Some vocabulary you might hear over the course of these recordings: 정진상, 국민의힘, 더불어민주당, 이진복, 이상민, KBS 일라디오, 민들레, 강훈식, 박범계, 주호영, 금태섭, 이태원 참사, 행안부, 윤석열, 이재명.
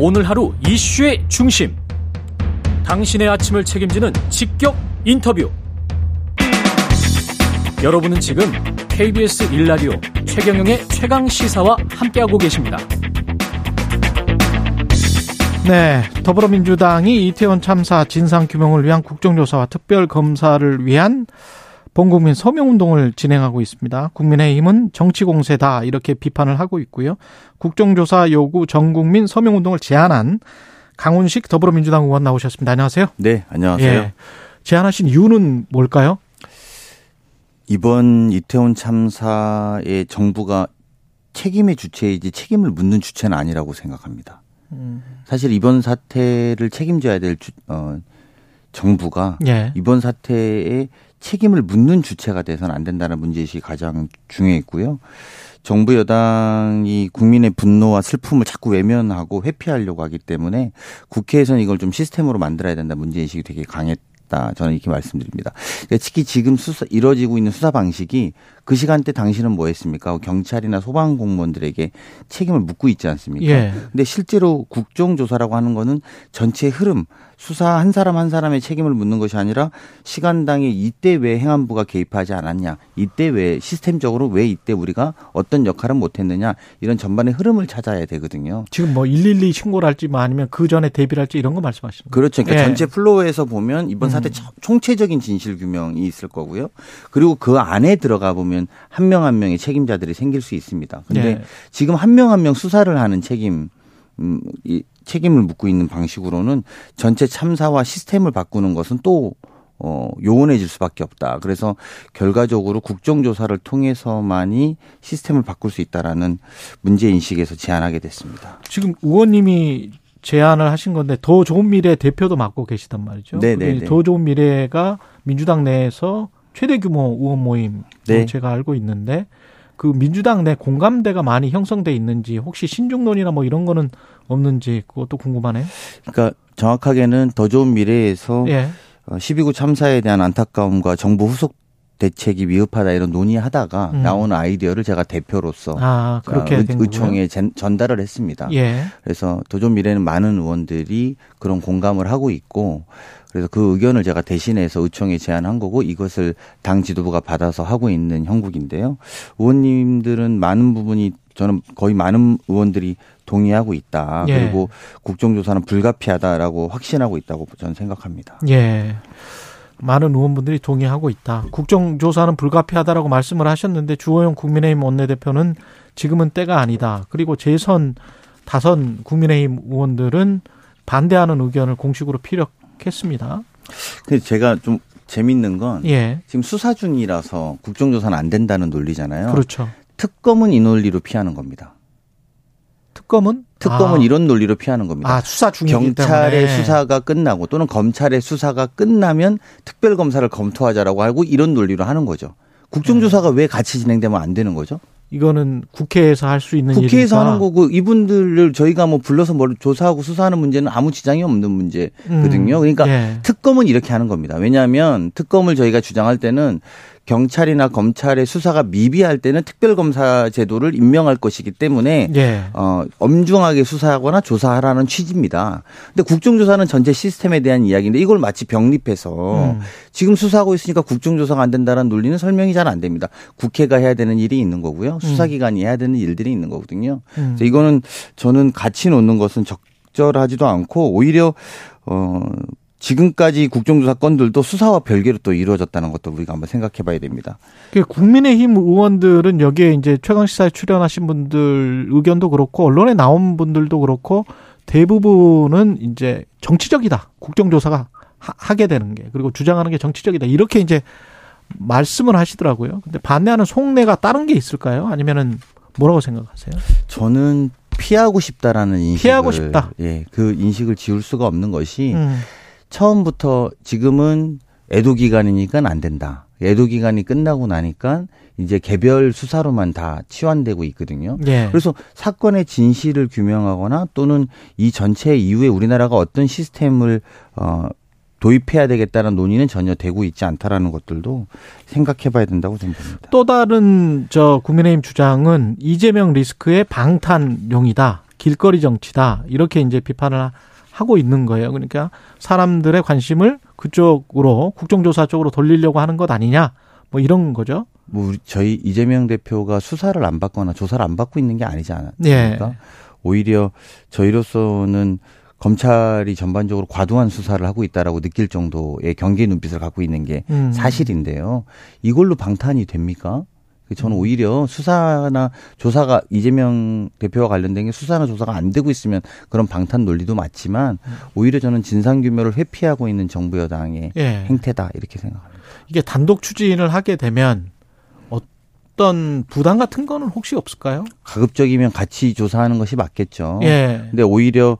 오늘 하루 이슈의 중심, 당신의 아침을 책임지는 직격 인터뷰. 여러분은 지금 KBS 일라디오 최경영의 최강시사와 함께하고 계십니다. 네, 더불어민주당이 이태원 참사 진상규명을 위한 국정조사와 특별검사를 위한 본국민 서명운동을 진행하고 있습니다. 국민의힘은 정치공세다 이렇게 비판을 하고 있고요. 국정조사 요구 전국민 서명운동을 제안한 강훈식 더불어민주당 의원 나오셨습니다. 안녕하세요. 네, 안녕하세요. 예, 제안하신 이유는 뭘까요? 이번 이태원 참사에 정부가 책임의 주체이지 책임을 묻는 주체는 아니라고 생각합니다. 사실 이번 사태를 책임져야 될 정부가 예. 이번 사태에 책임을 묻는 주체가 돼서는 안 된다는 문제의식이 가장 중요했고요. 정부 여당이 국민의 분노와 슬픔을 자꾸 외면하고 회피하려고 하기 때문에 국회에서는 이걸 좀 시스템으로 만들어야 된다 문제의식이 되게 강했다. 저는 이렇게 말씀드립니다. 특히 지금 이뤄지고 있는 수사 방식이 그 시간대 당신은 뭐 했습니까? 경찰이나 소방 공무원들에게 책임을 묻고 있지 않습니까? 예. 근데 실제로 국정조사라고 하는 거는 전체의 흐름, 수사 한 사람 한 사람의 책임을 묻는 것이 아니라 시간당에 이때 왜 행안부가 개입하지 않았냐, 이때 왜 시스템적으로 왜 이때 우리가 어떤 역할은 못했느냐, 이런 전반의 흐름을 찾아야 되거든요. 지금 뭐 112 신고를 할지 뭐 아니면 그 전에 대비를 할지 이런 거 말씀하시는 거예요? 그렇죠. 그러니까 예. 전체 플로우에서 보면 이번 사태 총체적인 진실 규명이 있을 거고요. 그리고 그 안에 들어가 보면 한 명 한 명의 책임자들이 생길 수 있습니다. 그런데 네. 지금 한 명 한 명 수사를 하는 책임을 묻고 있는 방식으로는 전체 참사와 시스템을 바꾸는 것은 또 요원해질 수밖에 없다. 그래서 결과적으로 국정조사를 통해서만이 시스템을 바꿀 수 있다라는 문제인식에서 제안하게 됐습니다. 지금 의원님이 제안을 하신 건데 더 좋은 미래 대표도 맡고 계시단 말이죠. 네네네. 더 좋은 미래가 민주당 내에서 최대 규모 의원 모임 네. 제가 알고 있는데 그 민주당 내 공감대가 많이 형성돼 있는지 혹시 신중론이나 뭐 이런 거는 없는지 그것도 궁금하네요. 그러니까 정확하게는 더 좋은 미래에서 예. 12구 참사에 대한 안타까움과 정부 후속 대책이 위급하다 이런 논의하다가 나온 아이디어를 제가 대표로서 그렇게 의총에 전달을 했습니다. 예. 그래서 더 좋은 미래는 많은 의원들이 그런 공감을 하고 있고 그래서 그 의견을 제가 대신해서 의총에 제안한 거고 이것을 당 지도부가 받아서 하고 있는 형국인데요. 의원님들은 많은 부분이 저는 거의 많은 의원들이 동의하고 있다. 예. 그리고 국정조사는 불가피하다라고 확신하고 있다고 저는 생각합니다. 예. 많은 의원분들이 동의하고 있다. 국정조사는 불가피하다라고 말씀을 하셨는데 주호영 국민의힘 원내대표는 지금은 때가 아니다. 그리고 재선 다선 국민의힘 의원들은 반대하는 의견을 공식으로 피력했습니다. 근데 제가 좀 재밌는 건 예. 지금 수사 중이라서 국정조사는 안 된다는 논리잖아요. 그렇죠. 특검은 이 논리로 피하는 겁니다. 특검은 이런 논리로 피하는 겁니다. 수사 중이기 때문에. 경찰의 수사가 끝나고 또는 검찰의 수사가 끝나면 특별검사를 검토하자라고 하고 이런 논리로 하는 거죠. 국정조사가 왜 같이 진행되면 안 되는 거죠? 이거는 국회에서 할 수 있는 일이니까. 국회에서 하는 거고 이분들을 저희가 뭐 불러서 뭘 조사하고 수사하는 문제는 아무 지장이 없는 문제거든요. 그러니까 특검은 이렇게 하는 겁니다. 왜냐하면 특검을 저희가 주장할 때는 경찰이나 검찰의 수사가 미비할 때는 특별검사 제도를 임명할 것이기 때문에 엄중하게 수사하거나 조사하라는 취지입니다. 근데 국정조사는 전체 시스템에 대한 이야기인데 이걸 마치 병립해서 지금 수사하고 있으니까 국정조사가 안 된다는 논리는 설명이 잘 안 됩니다. 국회가 해야 되는 일이 있는 거고요. 수사기관이 해야 되는 일들이 있는 거거든요. 그래서 이거는 저는 같이 놓는 것은 적절하지도 않고 오히려 지금까지 국정조사 건들도 수사와 별개로 또 이루어졌다는 것도 우리가 한번 생각해 봐야 됩니다. 국민의힘 의원들은 여기에 이제 최강시사에 출연하신 분들 의견도 그렇고 언론에 나온 분들도 그렇고 대부분은 이제 정치적이다. 국정조사가 하게 되는 게 그리고 주장하는 게 정치적이다. 이렇게 이제 말씀을 하시더라고요. 근데 반대하는 속내가 다른 게 있을까요? 아니면은 뭐라고 생각하세요? 저는 피하고 싶다라는 인식을 예, 그 인식을 지울 수가 없는 것이 처음부터 지금은 애도 기간이니까 안 된다. 애도 기간이 끝나고 나니까 이제 개별 수사로만 다 치환되고 있거든요. 예. 그래서 사건의 진실을 규명하거나 또는 이 전체 이후에 우리나라가 어떤 시스템을 도입해야 되겠다는 논의는 전혀 되고 있지 않다라는 것들도 생각해봐야 된다고 생각합니다. 또 다른 국민의힘 주장은 이재명 리스크의 방탄용이다. 길거리 정치다. 이렇게 이제 비판을 하고 있는 거예요. 그러니까 사람들의 관심을 그쪽으로 국정조사 쪽으로 돌리려고 하는 것 아니냐. 뭐 이런 거죠. 뭐 저희 이재명 대표가 수사를 안 받거나 조사를 안 받고 있는 게 아니지 않습니까? 예. 오히려 저희로서는 검찰이 전반적으로 과도한 수사를 하고 있다라고 느낄 정도의 경계의 눈빛을 갖고 있는 게 사실인데요. 이걸로 방탄이 됩니까? 저는 오히려 수사나 조사가 이재명 대표와 관련된 게 수사나 조사가 안 되고 있으면 그런 방탄 논리도 맞지만 오히려 저는 진상규명을 회피하고 있는 정부 여당의 예. 행태다 이렇게 생각합니다. 이게 단독 추진을 하게 되면 어떤 부담 같은 거는 혹시 없을까요? 가급적이면 같이 조사하는 것이 맞겠죠. 근데 오히려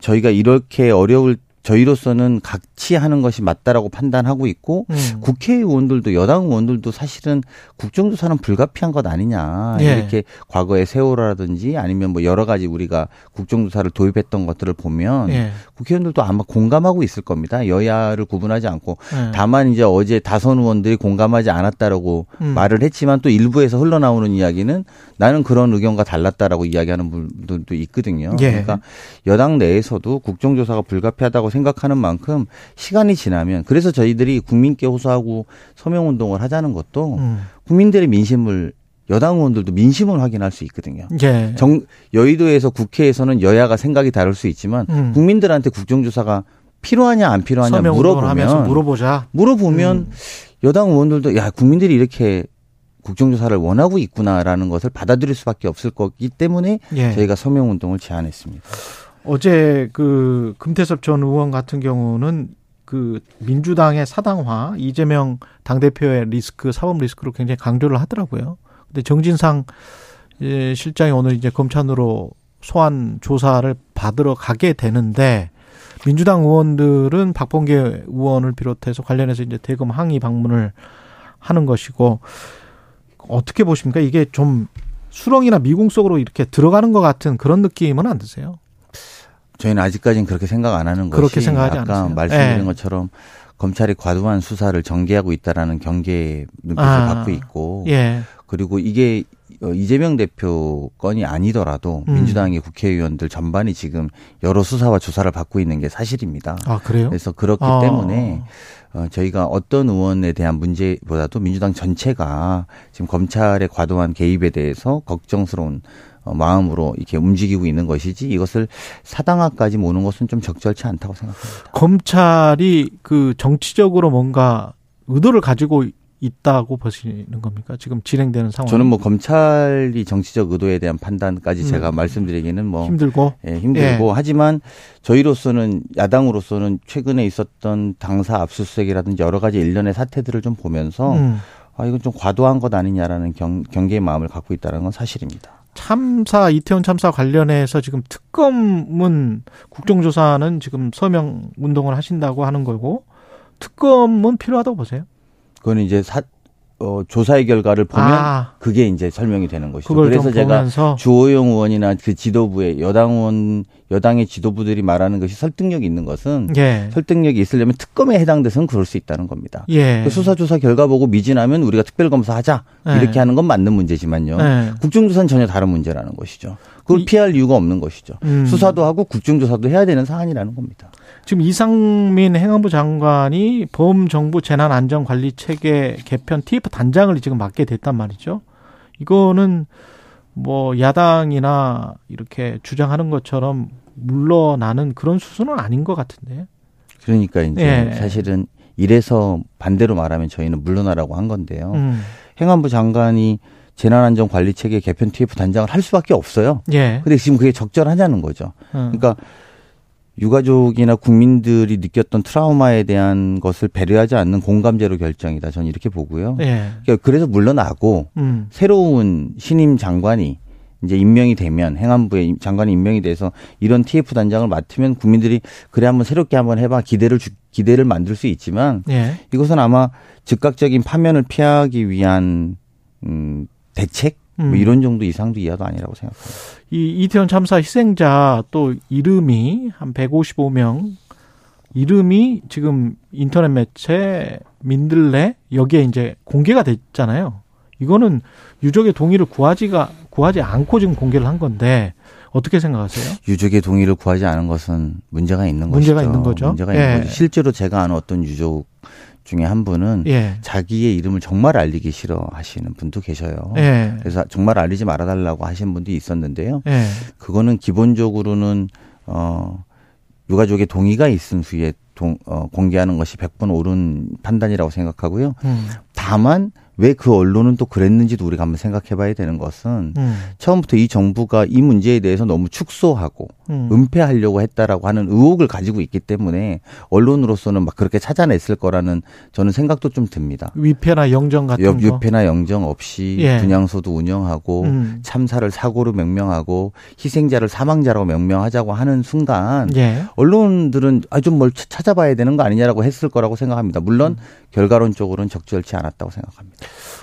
저희가 이렇게 어려울 저희로서는 같이 하는 것이 맞다라고 판단하고 있고 국회의원들도 여당 의원들도 사실은 국정조사는 불가피한 것 아니냐 이렇게 과거에 세월호라든지 아니면 뭐 여러 가지 우리가 국정조사를 도입했던 것들을 보면 국회의원들도 아마 공감하고 있을 겁니다. 여야를 구분하지 않고 다만 이제 어제 다선 의원들이 공감하지 않았다라고 말을 했지만 또 일부에서 흘러나오는 이야기는 나는 그런 의견과 달랐다라고 이야기하는 분들도 있거든요. 그러니까 여당 내에서도 국정조사가 불가피하다고 생각하는 만큼 시간이 지나면 그래서 저희들이 국민께 호소하고 서명운동을 하자는 것도 국민들의 민심을 여당 의원들도 민심을 확인할 수 있거든요. 여의도에서 국회에서는 여야가 생각이 다를 수 있지만 국민들한테 국정조사가 필요하냐 안 필요하냐 물어보면 여당 의원들도 야 국민들이 이렇게 국정조사를 원하고 있구나라는 것을 받아들일 수밖에 없을 거기 때문에 저희가 서명운동을 제안했습니다. 어제 그 금태섭 전 의원 같은 경우는 그 민주당의 사당화, 이재명 당대표의 리스크, 사법 리스크로 굉장히 강조를 하더라고요. 근데 정진상 실장이 오늘 이제 검찰로 소환 조사를 받으러 가게 되는데 민주당 의원들은 박범계 의원을 비롯해서 관련해서 이제 대검 항의 방문을 하는 것이고 어떻게 보십니까? 이게 좀 수렁이나 미궁 속으로 이렇게 들어가는 것 같은 그런 느낌은 안 드세요? 저희는 아직까지는 그렇게 생각 안 하는 것이 아까 않으세요? 말씀드린 것처럼 검찰이 과도한 수사를 전개하고 있다라는 경계의 눈빛을 받고 있고 그리고 이게 이재명 대표 건이 아니더라도 민주당의 국회의원들 전반이 지금 여러 수사와 조사를 받고 있는 게 사실입니다. 아 그래요? 그래서 그렇기 때문에 저희가 어떤 의원에 대한 문제보다도 민주당 전체가 지금 검찰의 과도한 개입에 대해서 걱정스러운 마음으로 이렇게 움직이고 있는 것이지 이것을 사당화까지 모는 것은 좀 적절치 않다고 생각합니다. 검찰이 그 정치적으로 뭔가 의도를 가지고 있다고 보시는 겁니까? 지금 진행되는 상황. 저는 뭐 검찰이 정치적 의도에 대한 판단까지 제가 말씀드리기는 뭐 힘들고, 하지만 저희로서는 야당으로서는 최근에 있었던 당사 압수수색이라든지 여러 가지 일련의 사태들을 좀 보면서 아 이건 좀 과도한 것 아니냐라는 경계의 마음을 갖고 있다는 건 사실입니다. 참사 이태원 참사 관련해서 지금 특검은 국정조사는 지금 서명 운동을 하신다고 하는 거고 특검은 필요하다고 보세요? 그건 이제 조사의 결과를 보면 그게 이제 설명이 되는 것이죠. 그래서 제가 주호영 의원이나 그 지도부의 여당의 지도부들이 말하는 것이 설득력이 있는 것은 설득력이 있으려면 특검에 해당돼서는 그럴 수 있다는 겁니다. 수사조사 결과 보고 미진하면 우리가 특별검사하자 이렇게 하는 건 맞는 문제지만요. 국정조사는 전혀 다른 문제라는 것이죠. 그걸 피할 이유가 없는 것이죠. 수사도 하고 국정조사도 해야 되는 사안이라는 겁니다. 지금 이상민 행안부 장관이 범정부 재난안전관리체계 개편 TF 단장을 지금 맡게 됐단 말이죠. 이거는 뭐 야당이나 이렇게 주장하는 것처럼 물러나는 그런 수순은 아닌 것 같은데. 그러니까 이제 사실은 이래서 반대로 말하면 저희는 물러나라고 한 건데요. 행안부 장관이 재난안전관리체계 개편 TF 단장을 할 수밖에 없어요. 근데 지금 그게 적절하냐는 거죠. 그러니까 유가족이나 국민들이 느꼈던 트라우마에 대한 것을 배려하지 않는 공감제로 결정이다. 저는 이렇게 보고요. 그래서 물러나고 새로운 신임 장관이 이제 임명이 되면 행안부의 장관이 임명이 돼서 이런 TF 단장을 맡으면 국민들이 그래 한번 새롭게 한번 해봐 기대를 만들 수 있지만 이것은 아마 즉각적인 파면을 피하기 위한 대책? 뭐 이런 정도 이상도 이하도 아니라고 생각합니다. 이태원 참사 희생자 또 이름이 한 155명 이름이 지금 인터넷 매체 민들레 여기에 이제 공개가 됐잖아요. 이거는 유족의 동의를 구하지 않고 지금 공개를 한 건데 어떻게 생각하세요? 유족의 동의를 구하지 않은 것은 문제가 있는 거죠. 문제가 있는 거죠. 실제로 제가 아는 어떤 유족 중에 한 분은 자기의 이름을 정말 알리기 싫어하시는 분도 계셔요. 그래서 정말 알리지 말아달라고 하신 분도 있었는데요. 그거는 기본적으로는 유가족의 동의가 있은 후에 공개하는 것이 100번 옳은 판단이라고 생각하고요. 다만 왜 그 언론은 또 그랬는지도 우리가 한번 생각해 봐야 되는 것은 처음부터 이 정부가 이 문제에 대해서 너무 축소하고 은폐하려고 했다라고 하는 의혹을 가지고 있기 때문에 언론으로서는 막 그렇게 찾아냈을 거라는 저는 생각도 좀 듭니다. 위패나 영정 같은 거. 위패나 영정 없이 분향소도 운영하고 참사를 사고로 명명하고 희생자를 사망자라고 명명하자고 하는 순간 언론들은 좀 뭘 찾아봐야 되는 거 아니냐라고 했을 거라고 생각합니다. 물론 결과론적으로는 적절치 않았다고 생각합니다.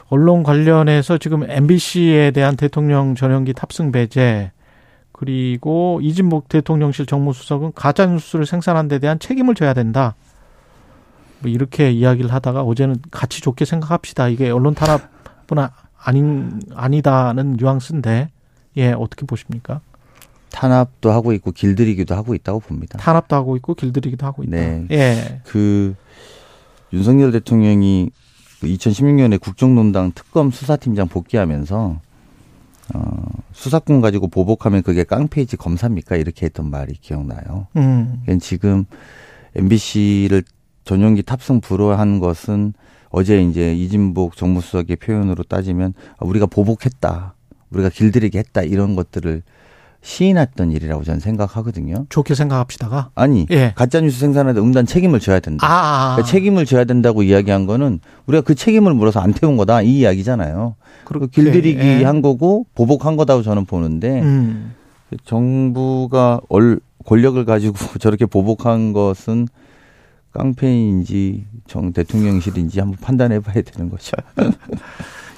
언론 관련해서 지금 MBC에 대한 대통령 전용기 탑승 배제, 그리고 이진복 대통령실 정무수석은 가짜뉴스를 생산한 데 대한 책임을 져야 된다, 뭐 이렇게 이야기를 하다가 어제는 같이 좋게 생각합시다, 이게 언론 탄압뿐 아니다는 뉘앙스인데 어떻게 보십니까? 탄압도 하고 있고 길들이기도 하고 있다고 봅니다. 탄압도 하고 있고 길들이기도 하고 있다. 그 윤석열 대통령이 2016년에 국정농단 특검 수사팀장 복귀하면서 수사권 가지고 보복하면 그게 깡패이지 검사입니까? 이렇게 했던 말이 기억나요. 지금 MBC를 전용기 탑승 불허한 것은 어제 이제 이진복 정무수석의 표현으로 따지면 우리가 보복했다, 우리가 길들이게 했다, 이런 것들을 시인했던 일이라고 저는 생각하거든요. 좋게 생각합시다가? 아니, 가짜뉴스 생산하는데 응단 책임을 져야 된다. 그러니까 책임을 져야 된다고 이야기한 거는 우리가 그 책임을 물어서 안 태운 거다, 이 이야기잖아요. 그리고 길들이기 한 거고 보복한 거다고 저는 보는데 정부가 권력을 가지고 저렇게 보복한 것은 깡패인지 정 대통령실인지 한번 판단해 봐야 되는 거죠.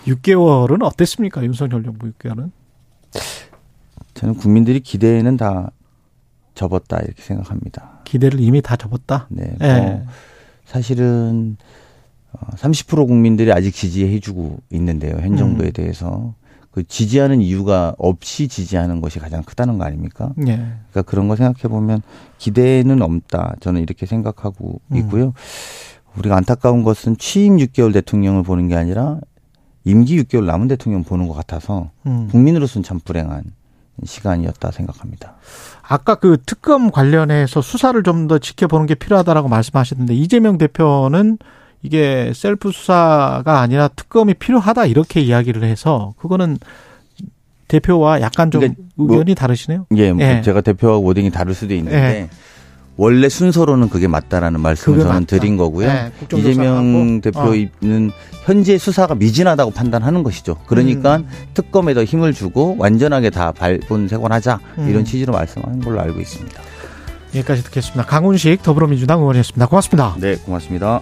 6개월은 어땠습니까? 윤석열 정부 6개월은? 저는 국민들이 기대에는 다 접었다 이렇게 생각합니다. 기대를 이미 다 접었다? 네. 사실은 30% 국민들이 아직 지지해주고 있는데요. 현 정부에 대해서. 그 지지하는 이유가 없이 지지하는 것이 가장 크다는 거 아닙니까? 그러니까 그런 거 생각해보면 기대는 없다, 저는 이렇게 생각하고 있고요. 우리가 안타까운 것은 취임 6개월 대통령을 보는 게 아니라 임기 6개월 남은 대통령 보는 것 같아서 국민으로서는 참 불행한 시간이었다 생각합니다. 아까 그 특검 관련해서 수사를 좀 더 지켜보는 게 필요하다라고 말씀하셨는데, 이재명 대표는 이게 셀프 수사가 아니라 특검이 필요하다 이렇게 이야기를 해서 그거는 대표와 약간 좀 의견이 다르시네요. 제가 대표하고 워딩이 다를 수도 있는데 원래 순서로는 그게 맞다라는 말씀을 저는 드린 거고요. 이재명 대표는 현재 수사가 미진하다고 판단하는 것이죠. 그러니까 특검에 더 힘을 주고 완전하게 다 발본색원하자, 이런 취지로 말씀하는 걸로 알고 있습니다. 여기까지 듣겠습니다. 강훈식 더불어민주당 의원이었습니다. 고맙습니다. 네, 고맙습니다.